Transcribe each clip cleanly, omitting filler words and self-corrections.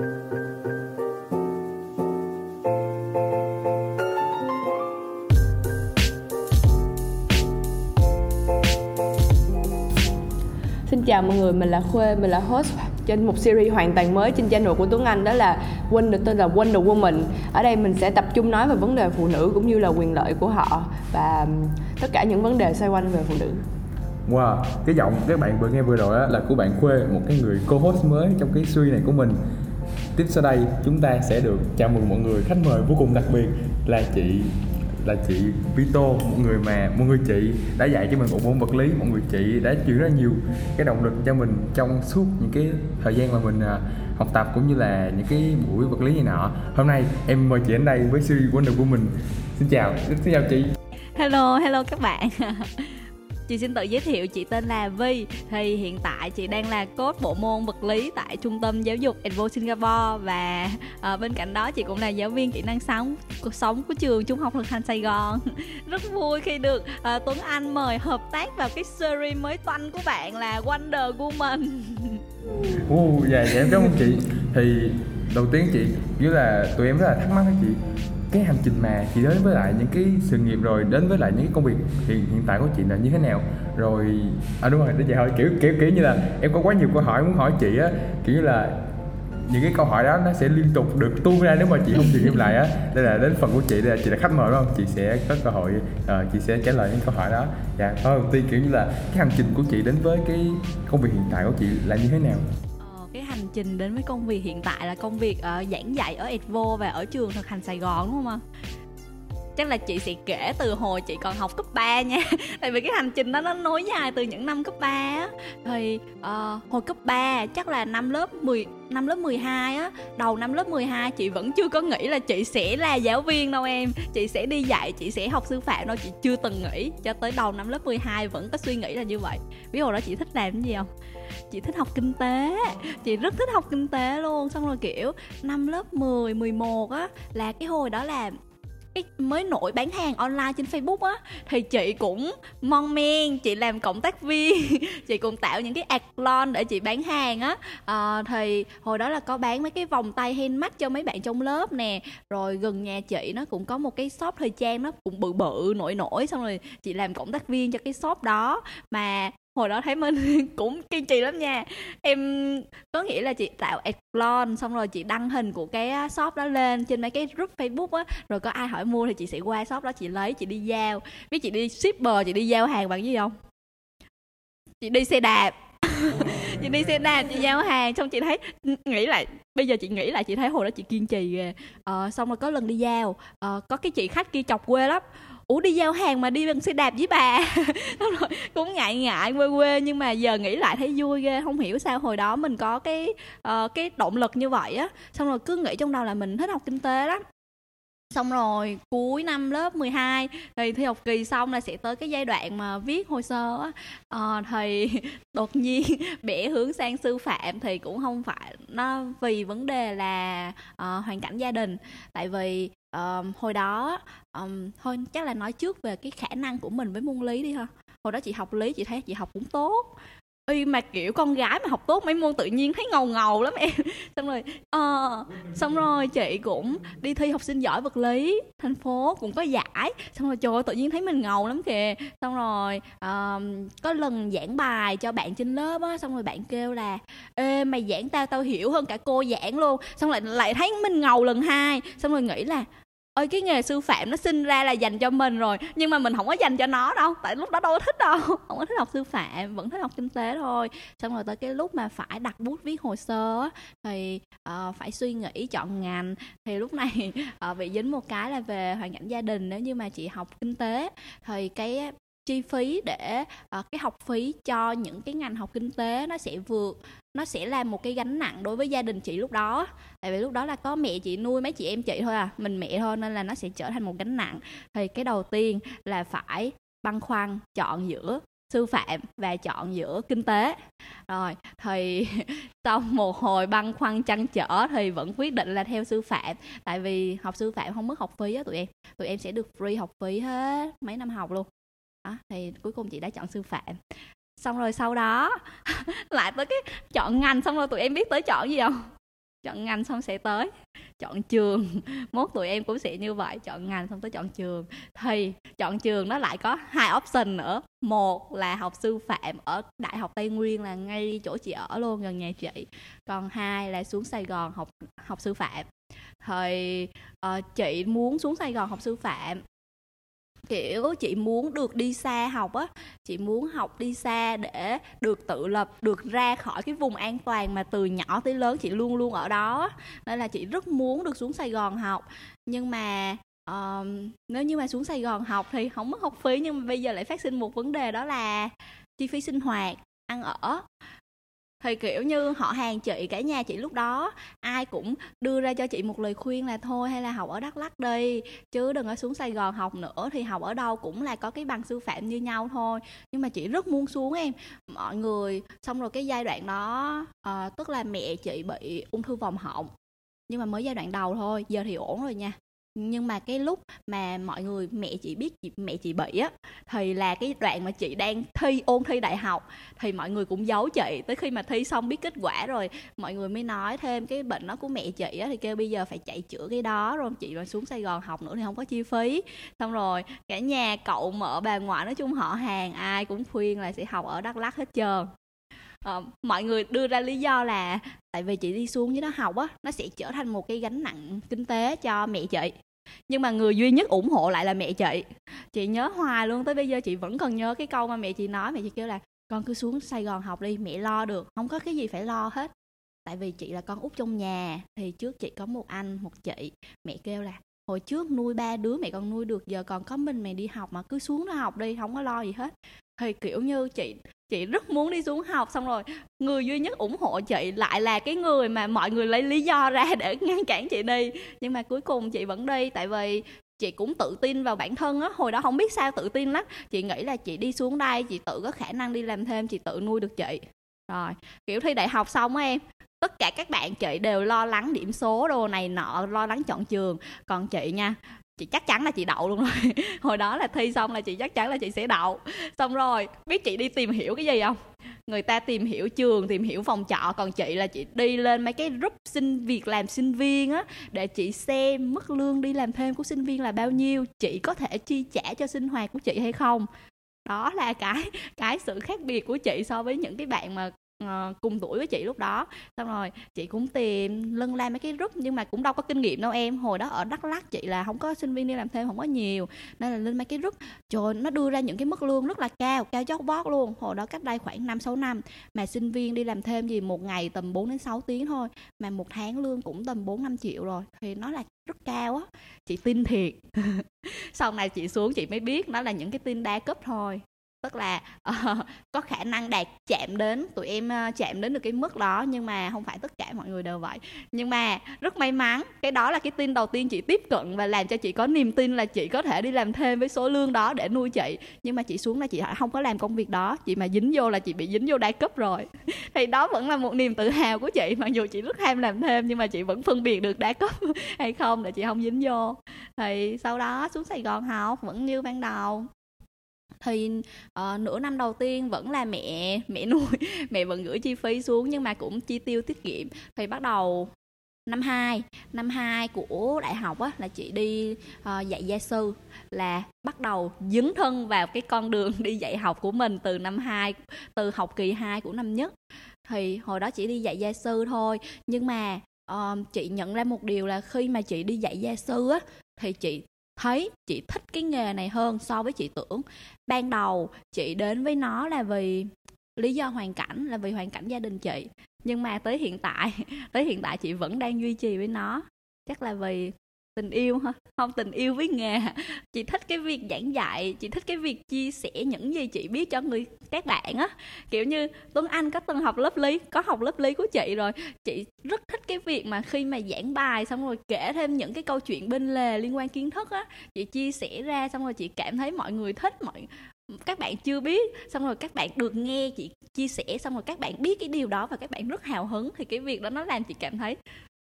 Xin chào mọi người, mình là Khuê, mình là host trên một series hoàn toàn mới trên channel của Tuấn Anh, đó là tên là Wonder Woman. Ở đây mình sẽ tập trung nói về vấn đề phụ nữ cũng như là quyền lợi của họ và tất cả những vấn đề xoay quanh về phụ nữ. Wow, cái giọng các bạn vừa nghe vừa rồi là của bạn Khuê, một cái người co-host mới trong cái series này của mình. Tiếp sau đây chúng ta sẽ được chào mừng mọi người khách mời vô cùng đặc biệt là chị Vito, một người chị đã dạy cho mình bộ môn vật lý, một người chị đã chuyển ra nhiều cái động lực cho mình trong suốt những cái thời gian mà mình học tập cũng như là những cái buổi vật lý này nọ. Hôm nay em mời chị đến đây với series Wonder Woman. Xin chào chị. Hello các bạn. Chị xin tự giới thiệu, chị tên là Vi. Thì hiện tại chị đang là coach bộ môn vật lý tại trung tâm giáo dục Envo Singapore. Và bên cạnh đó chị cũng là giáo viên kỹ năng sống của trường Trung học Thực hành Sài Gòn. Rất vui khi được Tuấn Anh mời hợp tác vào cái series mới toanh của bạn là Wonder Woman. Dạ em cảm ơn chị. Thì đầu tiên chị, nghĩa là tụi em rất là thắc mắc đó chị, cái hành trình mà chị đến với lại những cái sự nghiệp rồi đến với lại những cái công việc hiện tại của chị là như thế nào rồi? Đúng rồi, để chị hỏi kiểu như là em có quá nhiều câu hỏi muốn hỏi chị á, kiểu như là những cái câu hỏi đó nó sẽ liên tục được tuôn ra nếu mà chị không dừng em lại á. Đây là đến phần của chị, đây là chị là khách mời đúng không, chị sẽ có cơ hội chị sẽ trả lời những câu hỏi đó. Dạ thôi, đầu tiên kiểu như là cái hành trình của chị đến với cái công việc hiện tại của chị là như thế nào? Cái hành trình đến với công việc hiện tại là công việc giảng dạy ở Envo và ở trường Thực hành Sài Gòn đúng không ạ? Chắc là chị sẽ kể từ hồi chị còn học cấp 3 nha. Tại vì cái hành trình đó nó nối dài từ những năm cấp 3 á. Thì hồi cấp 3 chắc là năm lớp 12 á, đầu năm lớp 12 chị vẫn chưa có nghĩ là chị sẽ là giáo viên đâu em. Chị sẽ đi dạy, chị sẽ học sư phạm đâu, chị chưa từng nghĩ. Cho tới đầu năm lớp 12 vẫn có suy nghĩ là như vậy. Biết hồi đó chị thích làm cái gì không? Chị thích học kinh tế, chị rất thích học kinh tế luôn. Xong rồi kiểu năm lớp 10, 11 á là cái hồi đó là cái mới nổi bán hàng online trên Facebook á, thì chị cũng mon men, chị làm cộng tác viên, chị cũng tạo những cái account để chị bán hàng á. Thì hồi đó là có bán mấy cái vòng tay handmade cho mấy bạn trong lớp nè, rồi gần nhà chị nó cũng có một cái shop thời trang, nó cũng bự nổi, xong rồi chị làm cộng tác viên cho cái shop đó. Mà hồi đó thấy mình cũng kiên trì lắm nha. Em có nghĩa là chị tạo account, xong rồi chị đăng hình của cái shop đó lên trên mấy cái group Facebook á, rồi có ai hỏi mua thì chị sẽ qua shop đó chị lấy, chị đi giao. Biết chị đi shipper, chị đi giao hàng bằng gì không? Chị đi xe đạp. Chị đi xe đạp, chị giao hàng. Xong chị thấy, bây giờ chị nghĩ lại chị thấy hồi đó chị kiên trì ghê. Xong rồi có lần đi giao, có cái chị khách kia chọc quê lắm. Ủa đi giao hàng mà đi bằng xe đạp với bà. Rồi, cũng ngại quê, nhưng mà giờ nghĩ lại thấy vui ghê. Không hiểu sao hồi đó mình có cái động lực như vậy á. Xong rồi cứ nghĩ trong đầu là mình thích học kinh tế lắm. Xong rồi cuối năm lớp 12 thì thi học kỳ xong là sẽ tới cái giai đoạn mà viết hồ sơ á. Thì đột nhiên bẻ hướng sang sư phạm, thì cũng không phải nó vì vấn đề là hoàn cảnh gia đình. Tại vì hồi đó thôi chắc là nói trước về cái khả năng của mình với môn lý đi ha. Hồi đó chị học lý, chị thấy chị học cũng tốt. Ê mà kiểu con gái mà học tốt mấy môn tự nhiên thấy ngầu lắm em. Xong rồi chị cũng đi thi học sinh giỏi vật lý thành phố, cũng có giải. Xong rồi trời ơi, tự nhiên thấy mình ngầu lắm kìa. Xong rồi có lần giảng bài cho bạn trên lớp á, xong rồi bạn kêu là ê mày giảng tao hiểu hơn cả cô giảng luôn. Xong lại thấy mình ngầu lần hai. Xong rồi nghĩ là ơi cái nghề sư phạm nó sinh ra là dành cho mình rồi, nhưng mà mình không có dành cho nó đâu. Tại lúc đó đâu có thích đâu, không có thích học sư phạm, vẫn thích học kinh tế thôi. Xong rồi tới cái lúc mà phải đặt bút viết hồ sơ thì phải suy nghĩ chọn ngành. Thì lúc này bị dính một cái là về hoàn cảnh gia đình. Nếu như mà chị học kinh tế thì cái chi phí để cái học phí cho những cái ngành học kinh tế nó sẽ là một cái gánh nặng đối với gia đình chị lúc đó. Tại vì lúc đó là có mẹ chị nuôi mấy chị em chị thôi à, mình mẹ thôi, nên là nó sẽ trở thành một gánh nặng. Thì cái đầu tiên là phải băn khoăn chọn giữa sư phạm và chọn giữa kinh tế. Rồi thì sau một hồi băn khoăn trăn trở thì vẫn quyết định là theo sư phạm. Tại vì học sư phạm không mất học phí á tụi em sẽ được free học phí hết mấy năm học luôn. Thì cuối cùng chị đã chọn sư phạm. Xong rồi sau đó lại tới cái chọn ngành. Xong rồi tụi em biết tới chọn gì không? chọn ngành xong sẽ tới chọn trường, mốt tụi em cũng sẽ như vậy, chọn ngành xong tới chọn trường. Thì chọn trường nó lại có hai option nữa, một là học sư phạm ở Đại học Tây Nguyên là ngay chỗ chị ở luôn, gần nhà chị, còn hai là xuống Sài Gòn học sư phạm. Thì chị muốn xuống Sài Gòn học sư phạm, kiểu chị muốn được đi xa học á, chị muốn học đi xa để được tự lập, được ra khỏi cái vùng an toàn mà từ nhỏ tới lớn chị luôn luôn ở đó, nên là chị rất muốn được xuống Sài Gòn học. Nhưng mà nếu như mà xuống Sài Gòn học thì không mất học phí, nhưng mà bây giờ lại phát sinh một vấn đề, đó là chi phí sinh hoạt, ăn ở. Thì kiểu như họ hàng chị, cả nhà chị lúc đó ai cũng đưa ra cho chị một lời khuyên là thôi hay là học ở Đắk Lắk đi, chứ đừng ở xuống Sài Gòn học nữa, thì học ở đâu cũng là có cái bằng sư phạm như nhau thôi. Nhưng mà chị rất muốn xuống em, mọi người. Xong rồi cái giai đoạn đó tức là mẹ chị bị ung thư vòm họng, nhưng mà mới giai đoạn đầu thôi, giờ thì ổn rồi nha. Nhưng mà cái lúc mà mọi người, mẹ chị biết mẹ chị bị á, thì là cái đoạn mà chị đang ôn thi đại học, thì mọi người cũng giấu chị, tới khi mà thi xong biết kết quả rồi mọi người mới nói thêm cái bệnh đó của mẹ chị á, thì kêu bây giờ phải chạy chữa cái đó, rồi chị mà xuống Sài Gòn học nữa thì không có chi phí. Xong rồi cả nhà, cậu mợ, bà ngoại, nói chung họ hàng ai cũng khuyên là sẽ học ở Đắk Lắk hết trơn. Mọi người đưa ra lý do là tại vì chị đi xuống với nó học á, nó sẽ trở thành một cái gánh nặng kinh tế cho mẹ chị. Nhưng mà người duy nhất ủng hộ lại là mẹ chị. Chị nhớ hoài luôn, tới bây giờ chị vẫn còn nhớ cái câu mà mẹ chị nói. Mẹ chị kêu là con cứ xuống Sài Gòn học đi, mẹ lo được, không có cái gì phải lo hết. Tại vì chị là con út trong nhà, thì trước chị có một anh, một chị. Mẹ kêu là hồi trước nuôi ba đứa mẹ còn nuôi được, giờ còn có mình mẹ đi học mà cứ xuống nó học đi, không có lo gì hết. Thì kiểu như chị rất muốn đi xuống học, xong rồi người duy nhất ủng hộ chị lại là cái người mà mọi người lấy lý do ra để ngăn cản chị đi. Nhưng mà cuối cùng chị vẫn đi, tại vì chị cũng tự tin vào bản thân á, hồi đó không biết sao tự tin lắm. Chị nghĩ là chị đi xuống đây, chị tự có khả năng đi làm thêm, chị tự nuôi được chị. Rồi, kiểu thi đại học xong á em, tất cả các bạn chị đều lo lắng điểm số đồ này nọ, lo lắng chọn trường. Còn chị nha, chị chắc chắn là chị đậu luôn rồi. Hồi đó là thi xong là chị chắc chắn là chị sẽ đậu. Xong rồi, biết chị đi tìm hiểu cái gì không? Người ta tìm hiểu trường, tìm hiểu phòng trọ, còn chị là chị đi lên mấy cái group xin việc làm sinh viên á, để chị xem mức lương đi làm thêm của sinh viên là bao nhiêu, chị có thể chi trả cho sinh hoạt của chị hay không. Đó là cái sự khác biệt của chị so với những cái bạn mà cùng tuổi với chị lúc đó. Xong rồi chị cũng tìm lân la mấy cái group, nhưng mà cũng đâu có kinh nghiệm đâu em. Hồi đó ở Đắk Lắk chị là không có sinh viên đi làm thêm, không có nhiều, nên là lên mấy cái group, trời, nó đưa ra những cái mức lương rất là cao, cao chót vót luôn. Hồi đó cách đây khoảng 5-6 năm, mà sinh viên đi làm thêm gì một ngày tầm 4-6 tiếng thôi, mà một tháng lương cũng tầm 4-5 triệu rồi, thì nó là rất cao á. Chị tin thiệt. Sau này chị xuống chị mới biết nó là những cái tin đa cấp thôi, tức là có khả năng đạt chạm đến, tụi em chạm đến được cái mức đó, nhưng mà không phải tất cả mọi người đều vậy. Nhưng mà rất may mắn, cái đó là cái tin đầu tiên chị tiếp cận và làm cho chị có niềm tin là chị có thể đi làm thêm với số lương đó để nuôi chị. Nhưng mà chị xuống là chị không có làm công việc đó, chị mà dính vô là chị bị dính vô đa cấp rồi. Thì đó vẫn là một niềm tự hào của chị, mặc dù chị rất ham làm thêm, nhưng mà chị vẫn phân biệt được đa cấp hay không để chị không dính vô. Thì sau đó xuống Sài Gòn học vẫn như ban đầu. Thì nửa năm đầu tiên vẫn là mẹ nuôi, mẹ vẫn gửi chi phí xuống, nhưng mà cũng chi tiêu tiết kiệm. Thì bắt đầu năm 2 của đại học á, là chị đi dạy gia sư, là bắt đầu dấn thân vào cái con đường đi dạy học của mình từ từ học kỳ 2 của năm nhất. Thì hồi đó chị đi dạy gia sư thôi, nhưng mà chị nhận ra một điều là khi mà chị đi dạy gia sư á, thì chị thấy chị thích cái nghề này hơn so với chị tưởng. Ban đầu chị đến với nó là vì lý do hoàn cảnh, là vì hoàn cảnh gia đình chị. Nhưng mà tới hiện tại chị vẫn đang duy trì với nó. Chắc là vì tình yêu hả? Không, tình yêu với nghề. Chị thích cái việc giảng dạy, chị thích cái việc chia sẻ những gì chị biết cho các bạn á. Kiểu như Tuấn Anh có từng học lớp lý, có học lớp lý của chị rồi. Chị rất thích cái việc mà khi mà giảng bài xong rồi kể thêm những cái câu chuyện bên lề liên quan kiến thức á, chị chia sẻ ra, xong rồi chị cảm thấy mọi người thích, các bạn chưa biết, xong rồi các bạn được nghe chị chia sẻ, xong rồi các bạn biết cái điều đó và các bạn rất hào hứng. Thì cái việc đó nó làm chị cảm thấy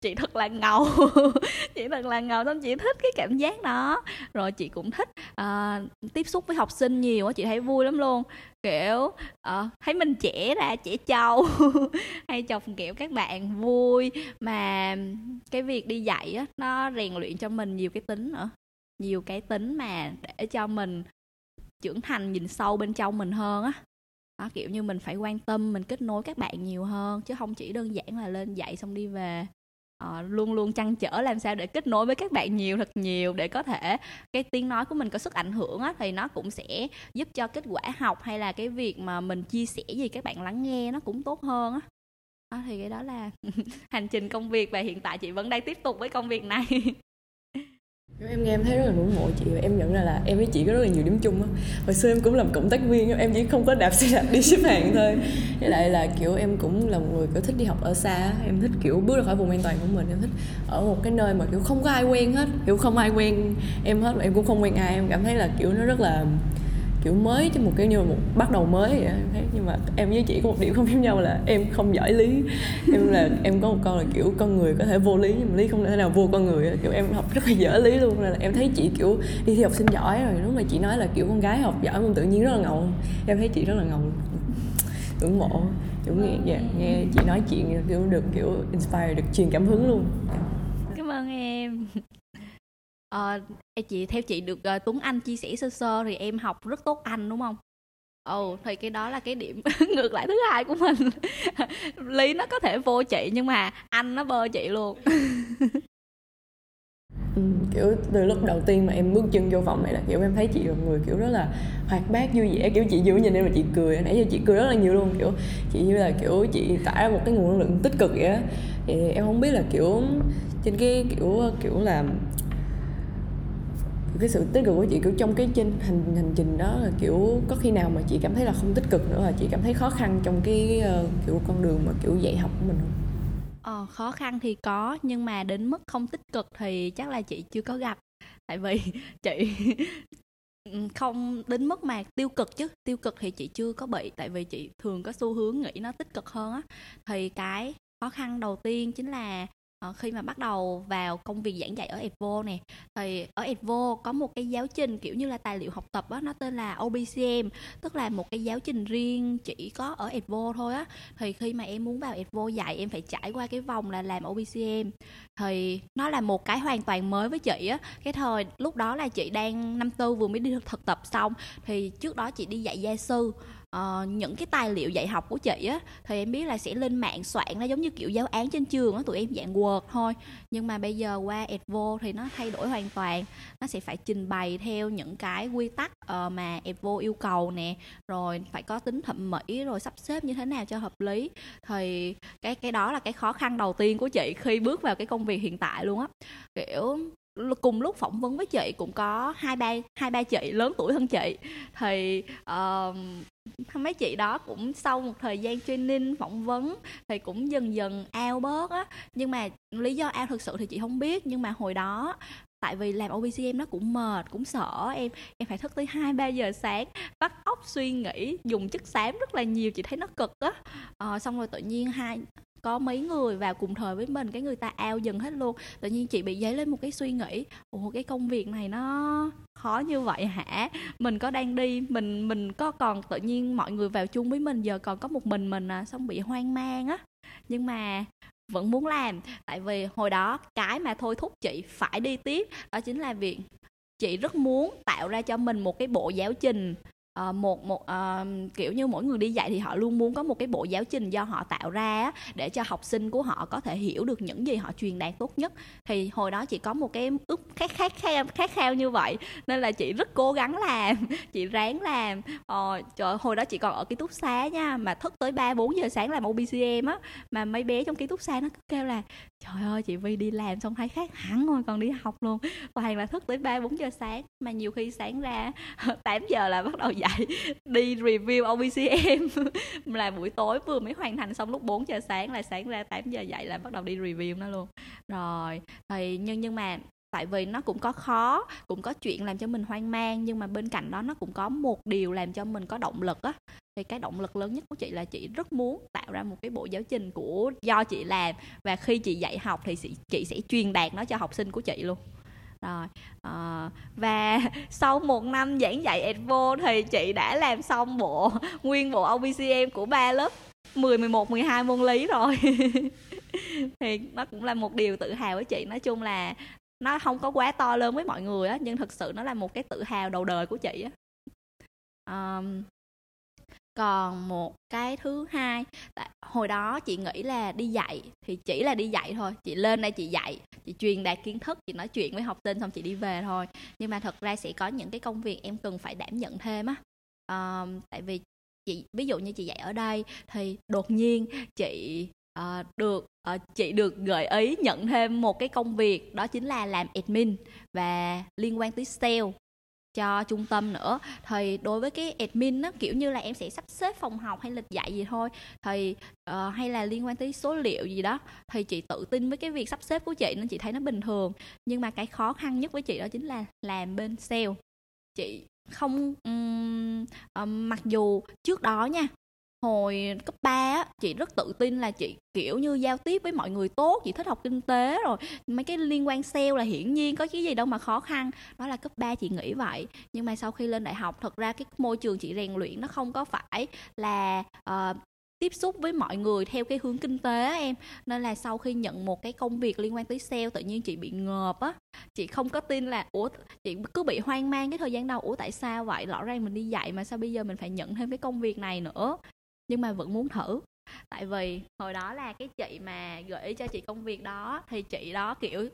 Chị thật là ngầu. Xong chị thích cái cảm giác đó. Rồi chị cũng thích tiếp xúc với học sinh nhiều. Chị thấy vui lắm luôn. Kiểu thấy mình trẻ ra, trẻ trâu. Hay chọc kiểu các bạn vui. Mà cái việc đi dạy á, nó rèn luyện cho mình nhiều cái tính nữa. Nhiều cái tính mà để cho mình trưởng thành, nhìn sâu bên trong mình hơn á. Đó, kiểu như mình phải quan tâm, mình kết nối các bạn nhiều hơn, chứ không chỉ đơn giản là lên dạy xong đi về. Luôn luôn trăn trở làm sao để kết nối với các bạn nhiều, thật nhiều, để có thể cái tiếng nói của mình có sức ảnh hưởng á, thì nó cũng sẽ giúp cho kết quả học hay là cái việc mà mình chia sẻ gì các bạn lắng nghe nó cũng tốt hơn á. Thì cái đó là hành trình công việc, và hiện tại chị vẫn đang tiếp tục với công việc này. Em nghe em thấy rất là ngưỡng mộ chị, và em nhận ra là em với chị có rất là nhiều điểm chung á. Hồi xưa em cũng làm cộng tác viên, em chỉ không có đạp xe đạp đi xếp hàng thôi. Với lại là kiểu em cũng là một người kiểu thích đi học ở xa, em thích kiểu bước ra khỏi vùng an toàn của mình, em thích ở một cái nơi mà kiểu không có ai quen hết, kiểu không ai quen em hết, em cũng không quen ai. Em cảm thấy là kiểu nó rất là kiểu mới, chứ một cái như một bắt đầu mới vậy. Em thấy, nhưng mà em với chị có một điểm không giống nhau là em không giỏi lý. Em có một câu là kiểu con người có thể vô lý, nhưng mà lý không thể nào vô con người. Kiểu em học rất là dở lý luôn, nên là em thấy chị kiểu đi thi học sinh giỏi rồi. Đúng là chị nói là kiểu con gái học giỏi cũng tự nhiên rất là ngầu. Em thấy chị rất là ngầu, ủng mộ. Kiểu nghe chị nói chuyện kiểu được kiểu inspire, được truyền cảm hứng luôn. Cảm ơn em. Chị theo chị được Tuấn Anh chia sẻ sơ sơ thì em học rất tốt Anh đúng không? Thì cái đó là cái điểm ngược lại thứ hai của mình. Lý nó có thể vô chị nhưng mà Anh nó bơ chị luôn. Kiểu từ lúc đầu tiên mà em bước chân vô phòng này là kiểu em thấy chị là người kiểu rất là hoạt bát, vui vẻ. Kiểu chị vừa nhìn em mà chị cười, nãy giờ chị cười rất là nhiều luôn. Kiểu chị như là kiểu chị tỏa ra một cái nguồn năng lượng tích cực vậy á. Thì em không biết là kiểu trên cái kiểu là cái sự tích cực của chị kiểu trong cái hành trình đó là kiểu có khi nào mà chị cảm thấy là không tích cực nữa, là chị cảm thấy khó khăn trong cái kiểu con đường mà kiểu dạy học của mình không? Khó khăn thì có, nhưng mà đến mức không tích cực thì chắc là chị chưa có gặp. Tại vì chị không đến mức mà tiêu cực chứ. Tiêu cực thì chị chưa có bị, tại vì chị thường có xu hướng nghĩ nó tích cực hơn á. Thì cái khó khăn đầu tiên chính là khi mà bắt đầu vào công việc giảng dạy ở Envo này, thì ở Envo có một cái giáo trình kiểu như là tài liệu học tập á, nó tên là OBCM, tức là một cái giáo trình riêng chỉ có ở Envo thôi á. Thì khi mà em muốn vào Envo dạy, em phải trải qua cái vòng là làm OBCM, thì nó là một cái hoàn toàn mới với chị á. Cái thời lúc đó là chị đang năm tư vừa mới đi thực tập xong, thì trước đó chị đi dạy gia sư. Những cái tài liệu dạy học của chị á, thì em biết là sẽ lên mạng soạn, nó giống như kiểu giáo án trên trường á, tụi em dạng Word thôi. Nhưng mà bây giờ qua Envo thì nó thay đổi hoàn toàn. Nó sẽ phải trình bày theo những cái quy tắc mà Envo yêu cầu nè, rồi phải có tính thẩm mỹ, rồi sắp xếp như thế nào cho hợp lý. Thì cái đó là cái khó khăn đầu tiên của chị khi bước vào cái công việc hiện tại luôn á. Kiểu cùng lúc phỏng vấn với chị cũng có hai ba chị lớn tuổi hơn chị, thì mấy chị đó cũng sau một thời gian training phỏng vấn thì cũng dần dần out bớt á. Nhưng mà lý do out thực sự thì chị không biết, nhưng mà hồi đó tại vì làm OBCM nó cũng mệt, cũng sợ. Em phải thức tới 2-3 giờ sáng, vắt óc suy nghĩ, dùng chất xám rất là nhiều, chị thấy nó cực á. Xong rồi tự nhiên có mấy người vào cùng thời với mình, cái người ta out dần hết luôn. Tự nhiên chị bị dấy lên một cái suy nghĩ, cái công việc này nó khó như vậy hả? Mình có đang đi, mình có còn, tự nhiên mọi người vào chung với mình, giờ còn có một mình à. Xong bị hoang mang á. Nhưng mà vẫn muốn làm, tại vì hồi đó cái mà thôi thúc chị phải đi tiếp đó chính là việc chị rất muốn tạo ra cho mình một cái bộ giáo trình. Kiểu như mỗi người đi dạy thì họ luôn muốn có một cái bộ giáo trình do họ tạo ra, để cho học sinh của họ có thể hiểu được những gì họ truyền đạt tốt nhất. Thì hồi đó chị có một cái ước khát khao như vậy, nên là chị rất cố gắng làm, chị ráng làm. Trời, hồi đó chị còn ở ký túc xá nha, mà thức tới 3-4 giờ sáng làm OBCM á, mà mấy bé trong ký túc xá nó cứ kêu là trời ơi chị Vy đi làm xong thấy khác hẳn rồi, còn đi học luôn. Toàn là thức tới 3-4 giờ sáng, mà nhiều khi sáng ra 8 giờ là bắt đầu dạy, đi review OBCM. Là buổi tối vừa mới hoàn thành xong lúc 4 giờ sáng, là sáng ra 8 giờ dậy là bắt đầu đi review nó luôn. Rồi thì nhưng mà Tại vì nó cũng có khó, cũng có chuyện làm cho mình hoang mang, nhưng mà bên cạnh đó nó cũng có một điều làm cho mình có động lực á. Thì cái động lực lớn nhất của chị là chị rất muốn tạo ra một cái bộ giáo trình của do chị làm, và khi chị dạy học thì chị sẽ truyền đạt nó cho học sinh của chị luôn. Rồi, và sau một năm giảng dạy Envo thì chị đã làm xong nguyên bộ OBCM của 3 lớp 10, 11, 12 môn lý rồi. Thì nó cũng là một điều tự hào với chị. Nói chung là nó không có quá to lớn với mọi người á, nhưng thực sự nó là một cái tự hào đầu đời của chị á. Còn một cái thứ hai, hồi đó chị nghĩ là đi dạy thì chỉ là đi dạy thôi, chị lên đây chị dạy, chị truyền đạt kiến thức, chị nói chuyện với học sinh xong chị đi về thôi. Nhưng mà thật ra sẽ có những cái công việc em cần phải đảm nhận thêm á. Tại vì chị, ví dụ như chị dạy ở đây thì đột nhiên chị được gợi ý nhận thêm một cái công việc, đó chính là làm admin và liên quan tới sale cho trung tâm nữa. Thì đối với cái admin nó kiểu như là em sẽ sắp xếp phòng học hay lịch dạy gì thôi, thì hay là liên quan tới số liệu gì đó, thì chị tự tin với cái việc sắp xếp của chị nên chị thấy nó bình thường. Nhưng mà cái khó khăn nhất với chị đó chính là làm bên sale. Chị không mặc dù trước đó nha, hồi cấp 3 chị rất tự tin là chị kiểu như giao tiếp với mọi người tốt, chị thích học kinh tế rồi, mấy cái liên quan sale là hiển nhiên, có cái gì đâu mà khó khăn. Đó là cấp 3 chị nghĩ vậy. Nhưng mà sau khi lên đại học, thật ra cái môi trường chị rèn luyện nó không có phải là tiếp xúc với mọi người theo cái hướng kinh tế em. Nên là sau khi nhận một cái công việc liên quan tới sale, tự nhiên chị bị ngợp á. Chị không có tin là, chị cứ bị hoang mang cái thời gian đầu, tại sao vậy? Rõ ràng mình đi dạy mà sao bây giờ mình phải nhận thêm cái công việc này nữa. Nhưng mà vẫn muốn thử. Tại vì hồi đó là cái chị mà gợi ý cho chị công việc đó, thì chị đó kiểu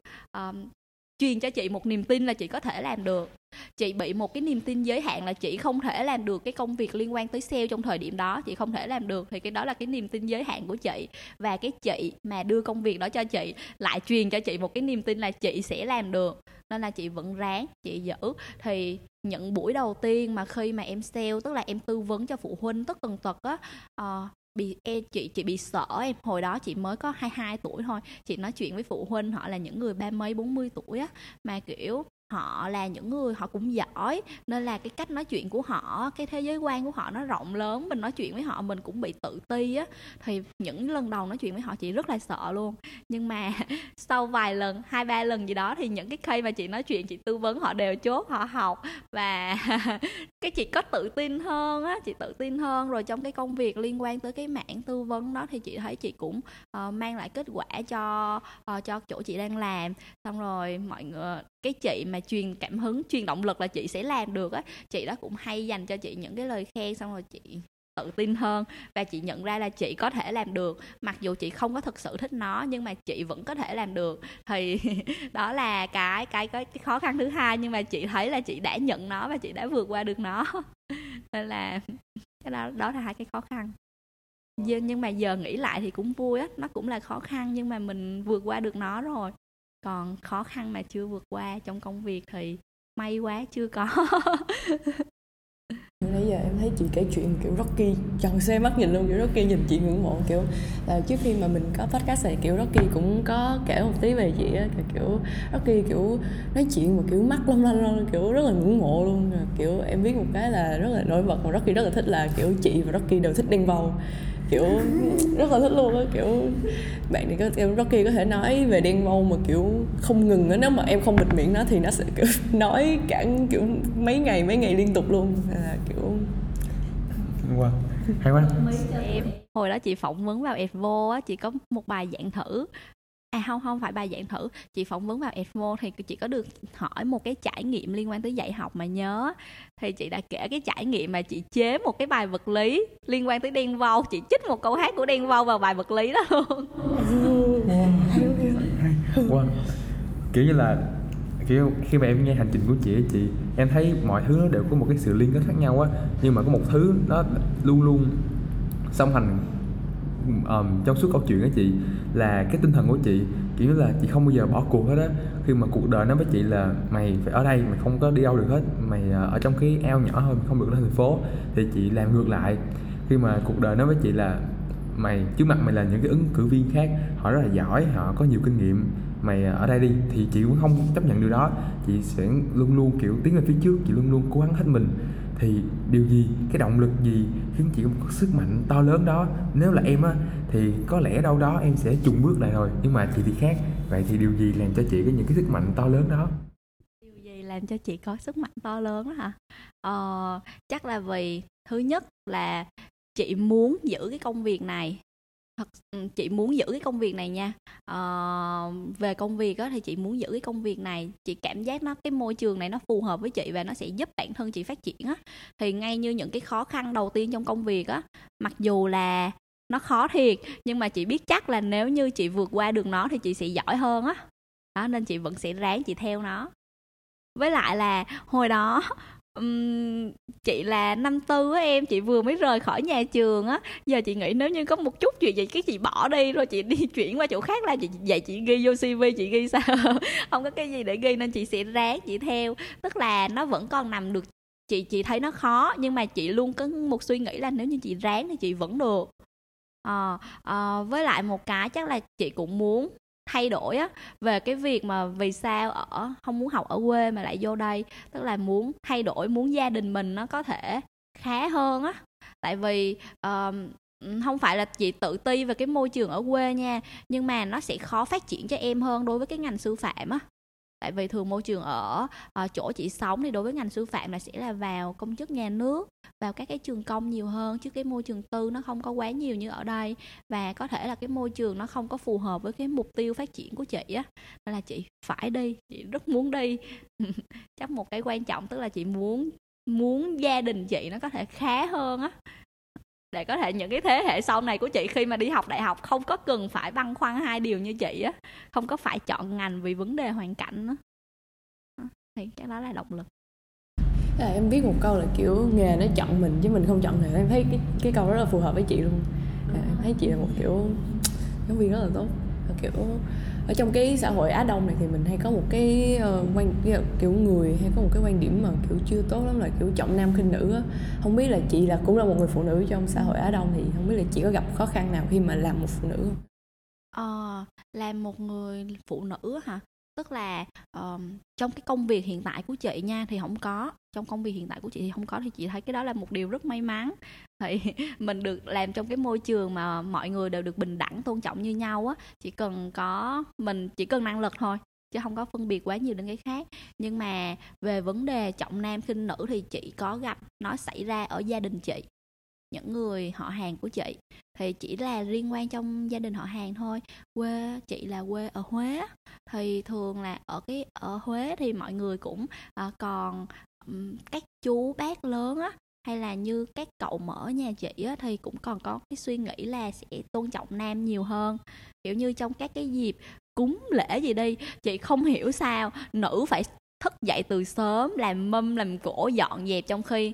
truyền cho chị một niềm tin là chị có thể làm được. Chị bị một cái niềm tin giới hạn là chị không thể làm được cái công việc liên quan tới sale trong thời điểm đó. Chị không thể làm được. Thì cái đó là cái niềm tin giới hạn của chị. Và cái chị mà đưa công việc đó cho chị lại truyền cho chị một cái niềm tin là chị sẽ làm được. Nên là chị vẫn ráng, chị giữ. Thì những buổi đầu tiên mà khi mà em sale, tức là em tư vấn cho phụ huynh tất tần tật á, chị bị sợ em. Hồi đó chị mới có 22 tuổi thôi. Chị nói chuyện với phụ huynh, họ là những người 30-40 tuổi á, mà kiểu họ là những người họ cũng giỏi, nên là cái cách nói chuyện của họ, cái thế giới quan của họ nó rộng lớn. Mình nói chuyện với họ mình cũng bị tự ti á. Thì những lần đầu nói chuyện với họ chị rất là sợ luôn. Nhưng mà sau vài lần, 2-3 lần gì đó, thì những cái case mà chị nói chuyện, chị tư vấn họ đều chốt, họ học. Và cái chị có tự tin hơn á, chị tự tin hơn. Rồi trong cái công việc liên quan tới cái mảng tư vấn đó, thì chị thấy chị cũng mang lại kết quả cho chỗ chị đang làm. Xong rồi mọi người, cái chị mà truyền cảm hứng, truyền động lực là chị sẽ làm được á, chị đó cũng hay dành cho chị những cái lời khen. Xong rồi chị tự tin hơn, và chị nhận ra là chị có thể làm được. Mặc dù chị không có thực sự thích nó, nhưng mà chị vẫn có thể làm được. Thì đó là cái khó khăn thứ hai. Nhưng mà chị thấy là chị đã nhận nó và chị đã vượt qua được nó. Nên là cái đó là hai cái khó khăn. Nhưng mà giờ nghĩ lại thì cũng vui á. Nó cũng là khó khăn, nhưng mà mình vượt qua được nó rồi. Còn khó khăn mà chưa vượt qua trong công việc thì may quá chưa có. Nãy giờ em thấy chị kể chuyện kiểu Rocky, tròn xe mắt nhìn luôn, kiểu Rocky, nhìn chị ngưỡng mộ. Kiểu là trước khi mà mình có podcast này, kiểu Rocky cũng có kể một tí về chị á, kiểu Rocky kiểu nói chuyện mà kiểu mắt long lanh luôn, kiểu rất là ngưỡng mộ luôn. Kiểu em biết một cái là rất là nổi bật mà Rocky rất là thích là kiểu chị và Rocky đều thích Envo, kiểu rất là thích luôn á. Kiểu bạn này có em Rocky có thể nói về Envo mà kiểu không ngừng á, nếu mà em không bịt miệng nó thì nó sẽ kiểu nói cả kiểu mấy ngày liên tục luôn. Kiểu wow, hay quá. Hồi đó chị phỏng vấn vào Envo á, chị có một bài dạng thử. Không phải bài dạng thử. Chị phỏng vấn vào Envo thì chị có được hỏi một cái trải nghiệm liên quan tới dạy học mà nhớ. Thì chị đã kể cái trải nghiệm mà chị chế một cái bài vật lý liên quan tới Envo. Chị chích một câu hát của Envo vào bài vật lý đó luôn. Wow. Kiểu như là khi mà em nghe hành trình của chị em thấy mọi thứ nó đều có một cái sự liên kết khác nhau á, nhưng mà có một thứ nó luôn luôn song hành trong suốt câu chuyện á chị, là cái tinh thần của chị. Kiểu như là chị không bao giờ bỏ cuộc hết á. Khi mà cuộc đời nói với chị là mày phải ở đây, mày không có đi đâu được hết, mày ở trong cái ao nhỏ thôi, mày không được lên thành phố, thì chị làm ngược lại. Khi mà cuộc đời nói với chị là mày, trước mặt mày là những cái ứng cử viên khác, họ rất là giỏi, họ có nhiều kinh nghiệm, mày ở đây đi, thì chị cũng không chấp nhận điều đó. Chị sẽ luôn luôn kiểu tiến về phía trước, chị luôn luôn cố gắng hết mình. Thì điều gì, cái động lực gì khiến chị có một sức mạnh to lớn đó? Nếu là em á thì có lẽ đâu đó em sẽ chùn bước lại rồi, nhưng mà chị thì khác. Vậy thì điều gì làm cho chị có những cái sức mạnh to lớn đó? Điều gì làm cho chị có sức mạnh to lớn đó hả? Chắc là vì thứ nhất là chị muốn giữ cái công việc này. Chị muốn giữ cái công việc này nha. Về công việc đó, thì chị muốn giữ cái công việc này. Chị cảm giác cái môi trường này nó phù hợp với chị và nó sẽ giúp bản thân chị phát triển á. Thì ngay như những cái khó khăn đầu tiên trong công việc á, mặc dù là nó khó thiệt, nhưng mà chị biết chắc là nếu như chị vượt qua được nó thì chị sẽ giỏi hơn á. Đó, nên chị vẫn sẽ ráng chị theo nó. Với lại là hồi đó chị là năm tư á em, chị vừa mới rời khỏi nhà trường á. Giờ chị nghĩ nếu như có một chút chuyện gì cái chị bỏ đi, rồi chị đi chuyển qua chỗ khác là chị, vậy chị ghi vô CV chị ghi sao? Không có cái gì để ghi, nên chị sẽ ráng chị theo. Tức là nó vẫn còn nằm được, chị thấy nó khó, nhưng mà chị luôn có một suy nghĩ là nếu như chị ráng thì chị vẫn được. Với lại một cái chắc là chị cũng muốn thay đổi á, về cái việc mà vì sao không muốn học ở quê mà lại vô đây. Tức là muốn thay đổi, muốn gia đình mình nó có thể khá hơn á. Tại vì không phải là chị tự ti về cái môi trường ở quê nha, nhưng mà nó sẽ khó phát triển cho em hơn đối với cái ngành sư phạm á. Tại vì thường môi trường ở chỗ chị sống thì đối với ngành sư phạm là sẽ là vào công chức nhà nước, vào các cái trường công nhiều hơn, chứ cái môi trường tư nó không có quá nhiều như ở đây. Và có thể là cái môi trường nó không có phù hợp với cái mục tiêu phát triển của chị á, nên là chị phải đi, chị rất muốn đi. Chắc một cái quan trọng tức là chị muốn gia đình chị nó có thể khá hơn á, để có thể những cái thế hệ sau này của chị khi mà đi học đại học không có cần phải băn khoăn hai điều như chị á, không có phải chọn ngành vì vấn đề hoàn cảnh á. Thì chắc đó là động lực. Em biết một câu là kiểu nghề nó chọn mình chứ mình không chọn nghề. Em thấy cái câu đó rất là phù hợp với chị luôn. Em thấy chị là một kiểu giáo viên rất là tốt. Kiểu ở trong cái xã hội Á Đông này thì mình hay có một cái quan điểm mà kiểu chưa tốt lắm, là kiểu trọng nam khinh nữ á. Không biết là chị là cũng là một người phụ nữ trong xã hội Á Đông, thì không biết là chị có gặp khó khăn nào khi mà làm một phụ nữ không? Làm một người phụ nữ hả? Tức là trong cái công việc hiện tại của chị nha, thì không có. Trong công việc hiện tại của chị thì không có, thì chị thấy cái đó là một điều rất may mắn. Thì mình được làm trong cái môi trường mà mọi người đều được bình đẳng, tôn trọng như nhau á. Chỉ cần năng lực thôi, chứ không có phân biệt quá nhiều đến cái khác. Nhưng mà về vấn đề trọng nam khinh nữ thì chị có gặp nó xảy ra ở gia đình chị, những người họ hàng của chị. Thì chỉ là liên quan trong gia đình họ hàng thôi. Quê chị là quê ở Huế, thì thường là ở Huế thì mọi người cũng còn các chú bác lớn á, hay là như các cậu mở nhà chị á, thì cũng còn có cái suy nghĩ là sẽ tôn trọng nam nhiều hơn. Kiểu như trong các cái dịp cúng lễ gì đi, chị không hiểu sao nữ phải thức dậy từ sớm, làm mâm làm cỗ dọn dẹp, trong khi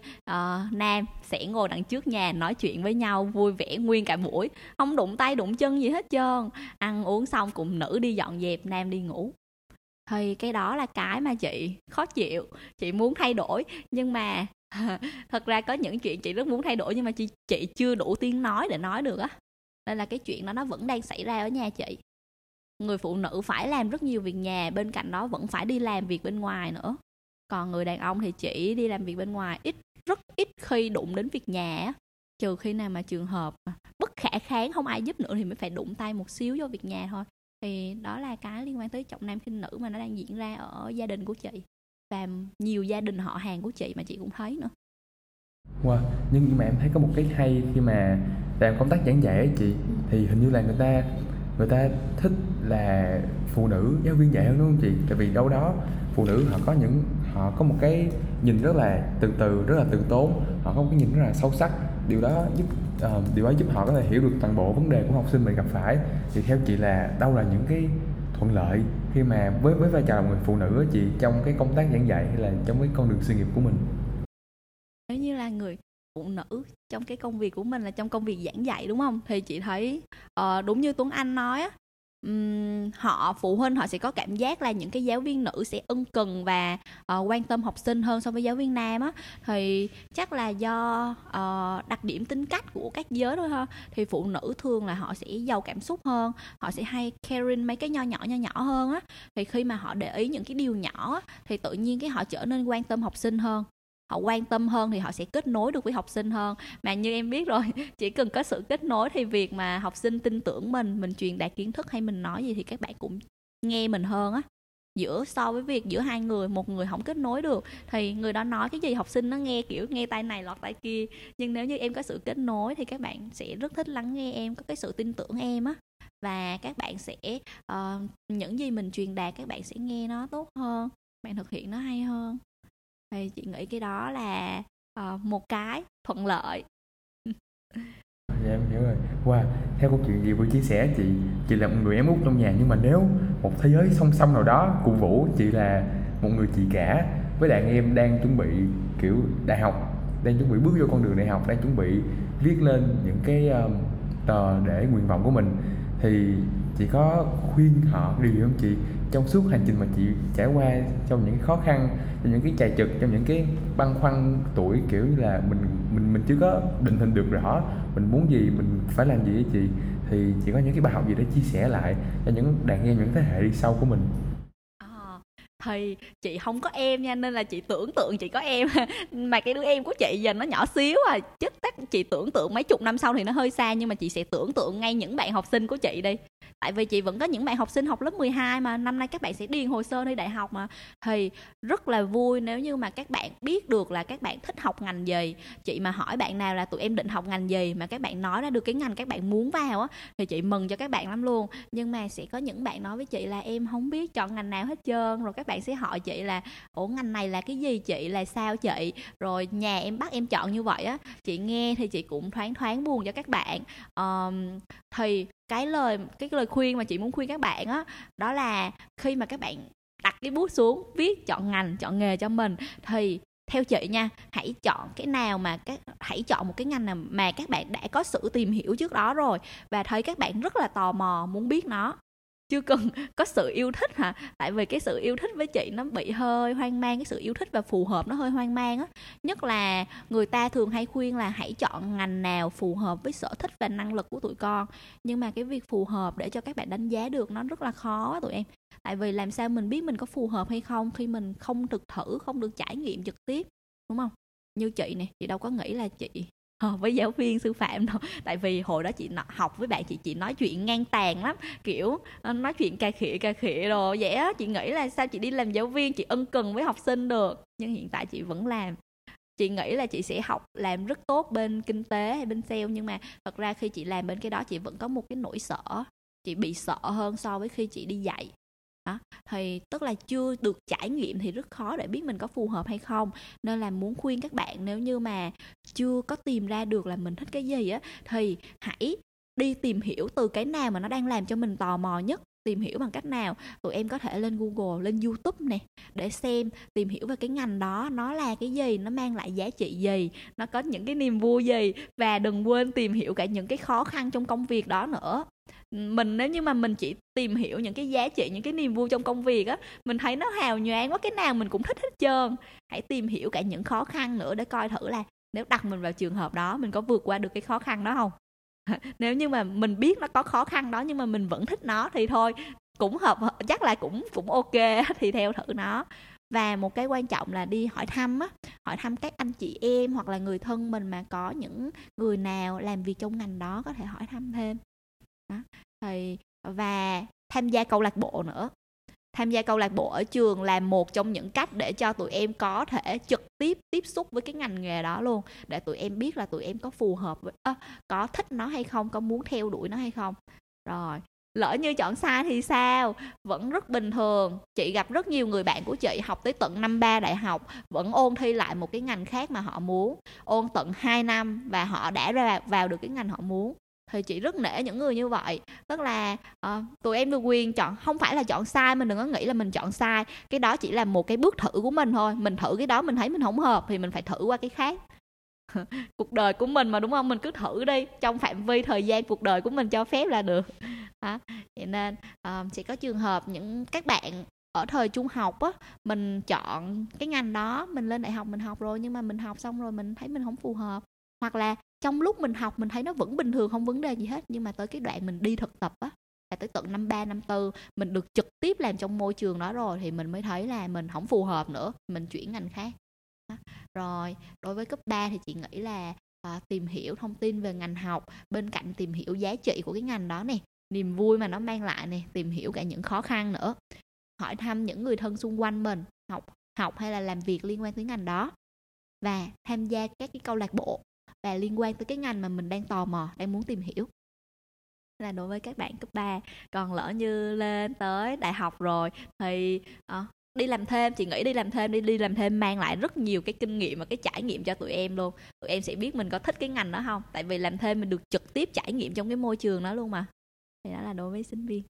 nam sẽ ngồi đằng trước nhà nói chuyện với nhau vui vẻ nguyên cả buổi, không đụng tay đụng chân gì hết trơn. Ăn uống xong cùng nữ đi dọn dẹp, nam đi ngủ. Thì cái đó là cái mà chị khó chịu. Chị muốn thay đổi, nhưng mà thật ra có những chuyện chị rất muốn thay đổi, nhưng mà chị chưa đủ tiếng nói để nói được á. Nên là cái chuyện đó nó vẫn đang xảy ra ở nhà chị. Người phụ nữ phải làm rất nhiều việc nhà, bên cạnh đó vẫn phải đi làm việc bên ngoài nữa. Còn người đàn ông thì chỉ đi làm việc bên ngoài, rất ít khi đụng đến việc nhà á. Trừ khi nào mà trường hợp bất khả kháng không ai giúp nữa thì mới phải đụng tay một xíu vô việc nhà thôi. Thì đó là cái liên quan tới trọng nam khinh nữ mà nó đang diễn ra ở gia đình của chị, và nhiều gia đình họ hàng của chị mà chị cũng thấy nữa. Wow, nhưng mà em thấy có một cái hay khi mà làm công tác giảng dạy ấy chị, thì hình như là người ta thích là phụ nữ giáo viên dạy hơn, đúng không chị? Tại vì đâu đó phụ nữ họ có một cái nhìn rất là từ, rất là từ tốn, họ có một cái nhìn rất là sâu sắc. Điều đó giúp họ có thể hiểu được toàn bộ vấn đề của học sinh mình gặp phải. Thì theo chị là đâu là những cái thuận lợi khi mà với vai trò là người phụ nữ chị trong cái công tác giảng dạy, hay là trong cái con đường sự nghiệp của mình? Nếu như là người phụ nữ trong cái công việc của mình là trong công việc giảng dạy, đúng không? Thì chị thấy đúng như Tuấn Anh nói á, phụ huynh họ sẽ có cảm giác là những cái giáo viên nữ sẽ ân cần và quan tâm học sinh hơn so với giáo viên nam á, thì chắc là do đặc điểm tính cách của các giới thôi ha. Thì phụ nữ thường là họ sẽ giàu cảm xúc hơn, họ sẽ hay caring mấy cái nho nhỏ hơn á, thì khi mà họ để ý những cái điều nhỏ á, thì tự nhiên cái họ trở nên quan tâm học sinh hơn. Họ quan tâm hơn thì họ sẽ kết nối được với học sinh hơn. Mà như em biết rồi, chỉ cần có sự kết nối thì việc mà học sinh tin tưởng mình truyền đạt kiến thức hay mình nói gì thì các bạn cũng nghe mình hơn á. So với việc giữa hai người, một người không kết nối được thì người đó nói cái gì học sinh nó nghe kiểu nghe tai này lọt tai kia. Nhưng nếu như em có sự kết nối thì các bạn sẽ rất thích lắng nghe em, có cái sự tin tưởng em á. Và các bạn sẽ, những gì mình truyền đạt các bạn sẽ nghe nó tốt hơn, bạn thực hiện nó hay hơn. Thì chị nghĩ cái đó là một cái thuận lợi. Dạ em hiểu rồi. Wow, theo câu chuyện gì vừa chia sẻ chị là một người em út trong nhà, nhưng mà nếu một thế giới song song nào đó cụ Vũ, chị là một người chị cả với đàn em đang chuẩn bị kiểu đại học, đang chuẩn bị bước vô con đường đại học, đang chuẩn bị viết lên những cái tờ để nguyện vọng của mình, thì chị có khuyên họ điều gì không chị, trong suốt hành trình mà chị trải qua, trong những khó khăn, trong những cái chày chực, trong những cái băn khoăn tuổi kiểu là mình chưa có định hình được rõ mình muốn gì, mình phải làm gì với chị, thì chị có những cái bài học gì để chia sẻ lại cho những đàn em, những thế hệ đi sau của mình? Thì chị không có em nha, nên là chị tưởng tượng chị có em mà cái đứa em của chị giờ nó nhỏ xíu à, chứ chị tưởng tượng mấy chục năm sau thì nó hơi xa, nhưng mà chị sẽ tưởng tượng ngay những bạn học sinh của chị đi. Tại vì chị vẫn có những bạn học sinh học lớp 12 mà năm nay các bạn sẽ điền hồ sơ đi đại học mà. Thì rất là vui nếu như mà các bạn biết được là các bạn thích học ngành gì. Chị mà hỏi bạn nào là tụi em định học ngành gì mà các bạn nói ra được cái ngành các bạn muốn vào á, thì chị mừng cho các bạn lắm luôn. Nhưng mà sẽ có những bạn nói với chị là em không biết chọn ngành nào hết trơn. Rồi các bạn sẽ hỏi chị là ủa ngành này là cái gì chị, là sao chị, rồi nhà em bắt em chọn như vậy á. Chị nghe thì chị cũng thoáng buồn cho các bạn. Thì cái lời khuyên mà chị muốn khuyên các bạn á, đó là khi mà các bạn đặt cái bút xuống viết chọn ngành, chọn nghề cho mình, thì theo chị nha, hãy chọn một cái ngành nào mà các bạn đã có sự tìm hiểu trước đó rồi và thấy các bạn rất là tò mò muốn biết nó, chưa cần có sự yêu thích hả. Tại vì cái sự yêu thích với chị nó bị hơi hoang mang, cái sự yêu thích và phù hợp nó hơi hoang mang á. Nhất là người ta thường hay khuyên là hãy chọn ngành nào phù hợp với sở thích và năng lực của tụi con, nhưng mà cái việc phù hợp để cho các bạn đánh giá được nó rất là khó á tụi em. Tại vì làm sao mình biết mình có phù hợp hay không khi mình không thực thử, không được trải nghiệm trực tiếp, đúng không? Như chị nè, chị đâu có nghĩ là chị với giáo viên sư phạm đâu. Tại vì hồi đó chị học với bạn chị nói chuyện ngang tàn lắm, kiểu nói chuyện cà khịa rồi vậy á. Chị nghĩ là sao chị đi làm giáo viên, chị ân cần với học sinh được. Nhưng hiện tại chị vẫn làm. Chị nghĩ là chị sẽ học làm rất tốt bên kinh tế hay bên sale, nhưng mà thật ra khi chị làm bên cái đó chị vẫn có một cái nỗi sợ. Chị bị sợ hơn so với khi chị đi dạy. Đó. Thì tức là chưa được trải nghiệm thì rất khó để biết mình có phù hợp hay không. Nên là muốn khuyên các bạn, nếu như mà chưa có tìm ra được là mình thích cái gì á, thì hãy đi tìm hiểu từ cái nào mà nó đang làm cho mình tò mò nhất. Tìm hiểu bằng cách nào? Tụi em có thể lên Google, lên YouTube nè, để xem, tìm hiểu về cái ngành đó, nó là cái gì, nó mang lại giá trị gì, nó có những cái niềm vui gì. Và đừng quên tìm hiểu cả những cái khó khăn trong công việc đó nữa. Nếu như mà mình chỉ tìm hiểu những cái giá trị, những cái niềm vui trong công việc á, mình thấy nó hào nhoáng quá, cái nào mình cũng thích hết trơn. Hãy tìm hiểu cả những khó khăn nữa để coi thử là nếu đặt mình vào trường hợp đó, mình có vượt qua được cái khó khăn đó không? Nếu như mà mình biết nó có khó khăn đó nhưng mà mình vẫn thích nó thì thôi, cũng hợp, chắc là cũng ok, thì theo thử nó. Và một cái quan trọng là đi hỏi thăm các anh chị em hoặc là người thân mình mà có những người nào làm việc trong ngành đó, có thể hỏi thăm thêm đó. Và tham gia câu lạc bộ nữa. Tham gia câu lạc bộ ở trường là một trong những cách để cho tụi em có thể trực tiếp tiếp xúc với cái ngành nghề đó luôn. Để tụi em biết là tụi em có phù hợp với, có thích nó hay không, có muốn theo đuổi nó hay không. Rồi, lỡ như chọn sai thì sao? Vẫn rất bình thường. Chị gặp rất nhiều người bạn của chị học tới tận năm 3 đại học, vẫn ôn thi lại một cái ngành khác mà họ muốn. Ôn tận 2 năm và họ đã ra vào được cái ngành họ muốn. Thì chị rất nể những người như vậy. Tức là tụi em được quyền chọn. Không phải là chọn sai, mình đừng có nghĩ là mình chọn sai. Cái đó chỉ là một cái bước thử của mình thôi. Mình thử cái đó, mình thấy mình không hợp thì mình phải thử qua cái khác. Cuộc đời của mình mà, đúng không? Mình cứ thử đi, trong phạm vi thời gian cuộc đời của mình cho phép là được. hả? Vậy nên sẽ có trường hợp các bạn ở thời trung học á, mình chọn cái ngành đó, mình lên đại học mình học rồi, nhưng mà mình học xong rồi mình thấy mình không phù hợp, hoặc là trong lúc mình học mình thấy nó vẫn bình thường, không vấn đề gì hết, nhưng mà tới cái đoạn mình đi thực tập á, là tới tận năm 3, năm 4 mình được trực tiếp làm trong môi trường đó rồi thì mình mới thấy là mình không phù hợp nữa, mình chuyển ngành khác. Rồi, đối với cấp 3 thì chị nghĩ là tìm hiểu thông tin về ngành học, bên cạnh tìm hiểu giá trị của cái ngành đó nè, niềm vui mà nó mang lại nè, tìm hiểu cả những khó khăn nữa, hỏi thăm những người thân xung quanh mình học hay là làm việc liên quan tới ngành đó, và tham gia các cái câu lạc bộ và liên quan tới cái ngành mà mình đang tò mò, đang muốn tìm hiểu. Là đối với các bạn cấp 3. Còn lỡ như lên tới đại học rồi thì đi làm thêm, chị nghĩ đi làm thêm mang lại rất nhiều cái kinh nghiệm và cái trải nghiệm cho tụi em luôn. Tụi em sẽ biết mình có thích cái ngành đó không, tại vì làm thêm mình được trực tiếp trải nghiệm trong cái môi trường đó luôn mà. Thì đó là đối với sinh viên.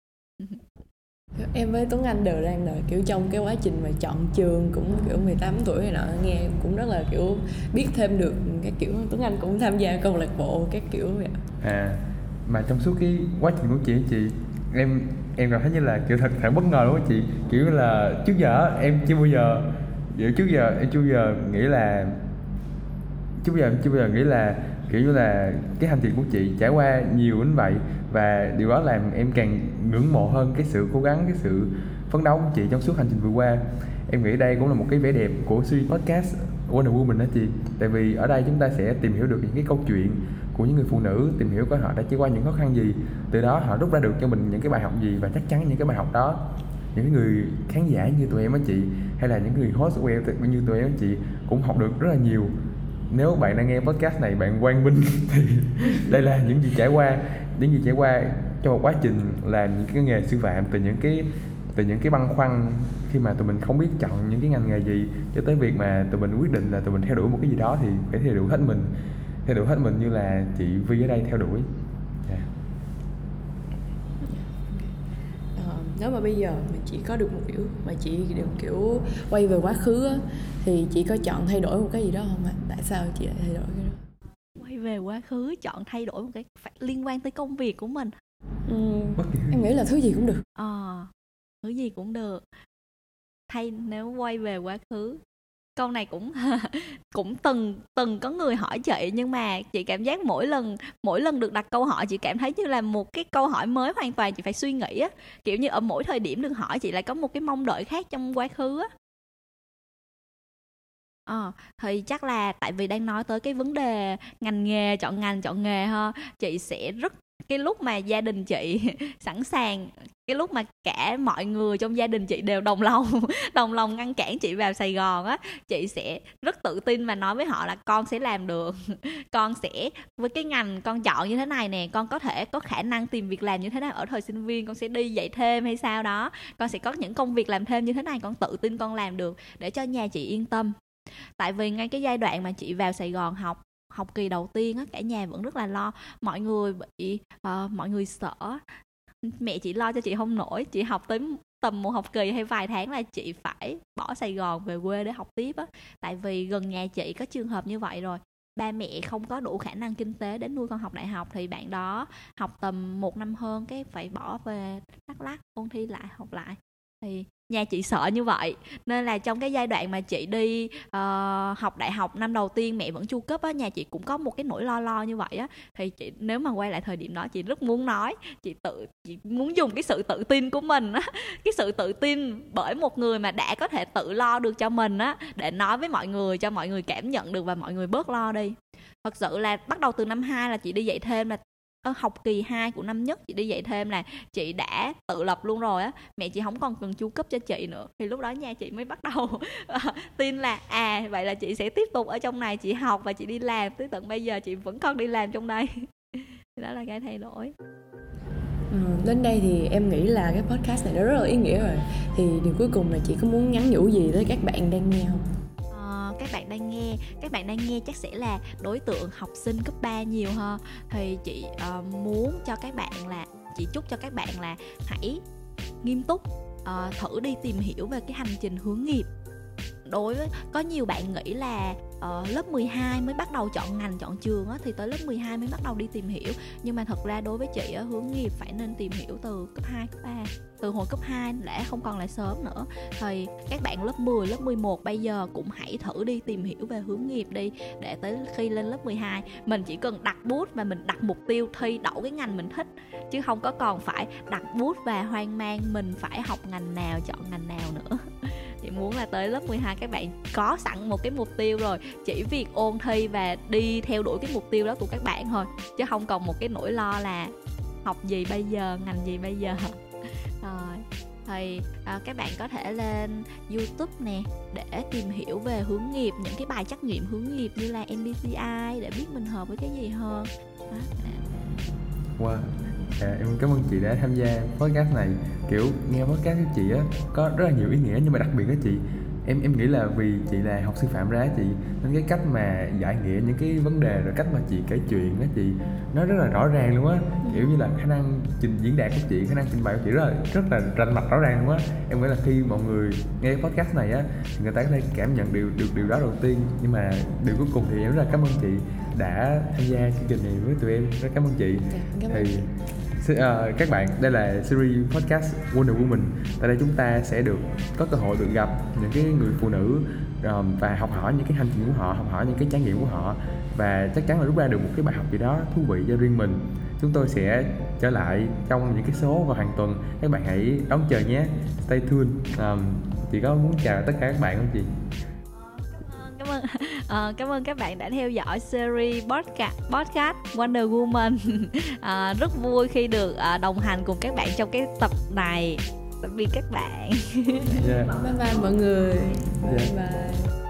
Em với Tuấn Anh đều đang đợi kiểu trong cái quá trình mà chọn trường, cũng kiểu 18 tuổi này nọ, nghe cũng rất là kiểu biết thêm được cái kiểu Tuấn Anh cũng tham gia câu lạc bộ các kiểu vậy. Mà trong suốt cái quá trình của chị em cảm thấy như là kiểu thật bất ngờ luôn á chị, kiểu là trước giờ em chưa bao giờ nghĩ là kiểu như là cái hành trình của chị trải qua nhiều đến vậy, và điều đó làm em càng ngưỡng mộ hơn cái sự cố gắng, cái sự phấn đấu của chị trong suốt hành trình vừa qua. Em nghĩ đây cũng là một cái vẻ đẹp của series podcast Wonder Woman đó chị, tại vì ở đây chúng ta sẽ tìm hiểu được những cái câu chuyện của những người phụ nữ, tìm hiểu coi họ đã trải qua những khó khăn gì, từ đó họ rút ra được cho mình những cái bài học gì, và chắc chắn những cái bài học đó những người khán giả như tụi em á chị, hay là những người host của em như tụi em á chị cũng học được rất là nhiều. Nếu bạn đang nghe podcast này bạn quang minh thì đây là những gì trải qua trong một quá trình làm những cái nghề sư phạm, từ những cái băn khoăn khi mà tụi mình không biết chọn những cái ngành nghề gì, cho tới việc mà tụi mình quyết định là tụi mình theo đuổi một cái gì đó thì phải theo đuổi hết mình như là chị Vi ở đây theo đuổi. Nếu mà bây giờ mà chị có được một kiểu mà chị được kiểu quay về quá khứ á, thì chị có chọn thay đổi một cái gì đó không ạ? Tại sao chị lại thay đổi cái đó? Quay về quá khứ, chọn thay đổi một cái phải liên quan tới công việc của mình. Em nghĩ là thứ gì cũng được. Thứ gì cũng được. Nếu quay về quá khứ, câu này cũng từng có người hỏi chị, nhưng mà chị cảm giác mỗi lần được đặt câu hỏi chị cảm thấy như là một cái câu hỏi mới hoàn toàn, chị phải suy nghĩ á, kiểu như ở mỗi thời điểm được hỏi chị lại có một cái mong đợi khác trong quá khứ á. Thì chắc là tại vì đang nói tới cái vấn đề ngành nghề ha, chị sẽ rất cái lúc mà gia đình chị sẵn sàng, cái lúc mà cả mọi người trong gia đình chị đều đồng lòng ngăn cản chị vào Sài Gòn á, chị sẽ rất tự tin và nói với họ là con sẽ làm được, con sẽ với cái ngành con chọn như thế này nè, con có thể có khả năng tìm việc làm như thế này ở thời sinh viên, con sẽ đi dạy thêm hay sao đó, con sẽ có những công việc làm thêm như thế này, con tự tin con làm được, để cho nhà chị yên tâm. Tại vì ngay cái giai đoạn mà chị vào Sài Gòn học kỳ đầu tiên á, cả nhà vẫn rất là lo, mọi người sợ, mẹ chị lo cho chị không nổi, chị học tới tầm một học kỳ hay vài tháng là chị phải bỏ Sài Gòn về quê để học tiếp á, tại vì gần nhà chị có trường hợp như vậy rồi, ba mẹ không có đủ khả năng kinh tế để nuôi con học đại học, thì bạn đó học tầm một năm hơn cái phải bỏ về Đắk Lắk ôn thi lại, học lại, thì nhà chị sợ như vậy. Nên là trong cái giai đoạn mà chị đi học đại học năm đầu tiên, mẹ vẫn chu cấp á, nhà chị cũng có một cái nỗi lo như vậy á. Thì chị, nếu mà quay lại thời điểm đó, chị rất muốn nói, chị muốn dùng cái sự tự tin của mình á, cái sự tự tin bởi một người mà đã có thể tự lo được cho mình á, để nói với mọi người, cho mọi người cảm nhận được và mọi người bớt lo đi. Thật sự là bắt đầu từ năm 2 là chị đi dạy thêm, là học kỳ 2 của năm nhất chị đi dạy thêm, là chị đã tự lập luôn rồi á, mẹ chị không còn cần chu cấp cho chị nữa, thì lúc đó nhà chị mới bắt đầu tin là vậy là chị sẽ tiếp tục ở trong này, chị học và chị đi làm, tới tận bây giờ chị vẫn còn đi làm trong đây. Đó là cái thay đổi. Đến đây thì em nghĩ là cái podcast này nó rất là ý nghĩa rồi, thì điều cuối cùng là chị có muốn nhắn nhủ gì tới các bạn đang nghe không? Các bạn đang nghe chắc sẽ là đối tượng học sinh cấp 3 nhiều hơn, thì chị muốn cho các bạn là chị chúc cho các bạn là hãy nghiêm túc thử đi tìm hiểu về cái hành trình hướng nghiệp, đối với có nhiều bạn nghĩ là lớp 12 mới bắt đầu chọn ngành, chọn trường á, thì tới lớp 12 mới bắt đầu đi tìm hiểu. Nhưng mà thật ra đối với chị á, hướng nghiệp phải nên tìm hiểu từ cấp 2, cấp 3. Từ hồi cấp 2 đã không còn là sớm nữa. Thì các bạn lớp 10, lớp 11 bây giờ cũng hãy thử đi tìm hiểu về hướng nghiệp đi, để tới khi lên lớp 12 mình chỉ cần đặt bút và mình đặt mục tiêu thi đậu cái ngành mình thích, chứ không có còn phải đặt bút và hoang mang mình phải học ngành nào, chọn ngành nào nữa. Chị muốn là tới lớp 12 các bạn có sẵn một cái mục tiêu rồi, chỉ việc ôn thi và đi theo đuổi cái mục tiêu đó của các bạn thôi, chứ không còn một cái nỗi lo là học gì bây giờ, ngành gì bây giờ. Rồi thì các bạn có thể lên YouTube nè để tìm hiểu về hướng nghiệp, những cái bài trắc nghiệm hướng nghiệp như là MBTI để biết mình hợp với cái gì hơn. Wow, em cảm ơn chị đã tham gia podcast này. Kiểu nghe podcast của chị á có rất là nhiều ý nghĩa, nhưng mà đặc biệt đó chị, em nghĩ là vì chị là học sư phạm ra chị, nên cái cách mà giải nghĩa những cái vấn đề rồi cách mà chị kể chuyện đó chị, nó rất là rõ ràng luôn á. Kiểu như là khả năng diễn đạt của chị, khả năng trình bày của chị rất là rành mạch, rõ ràng luôn á. Em nghĩ là khi mọi người nghe podcast này á, người ta có thể cảm nhận được điều đó đầu tiên. Nhưng mà điều cuối cùng thì em rất là cảm ơn chị đã tham gia chương trình này với tụi em. Rất cảm ơn chị. Thì các bạn, đây là series podcast Wonder Woman. Tại đây chúng ta sẽ được có cơ hội được gặp những cái người phụ nữ và học hỏi những cái hành trình của họ, học hỏi những cái trải nghiệm của họ, và chắc chắn là rút ra được một cái bài học gì đó thú vị cho riêng mình. Chúng tôi sẽ trở lại trong những cái số vào hàng tuần. Các bạn hãy đón chờ nhé. Stay tuned. Chị có muốn chào tất cả các bạn không chị? Cảm ơn các bạn đã theo dõi series podcast Wonder Woman. Rất vui khi được đồng hành cùng các bạn trong cái tập này. Tạm biệt các bạn. Bye bye mọi người. Bye bye.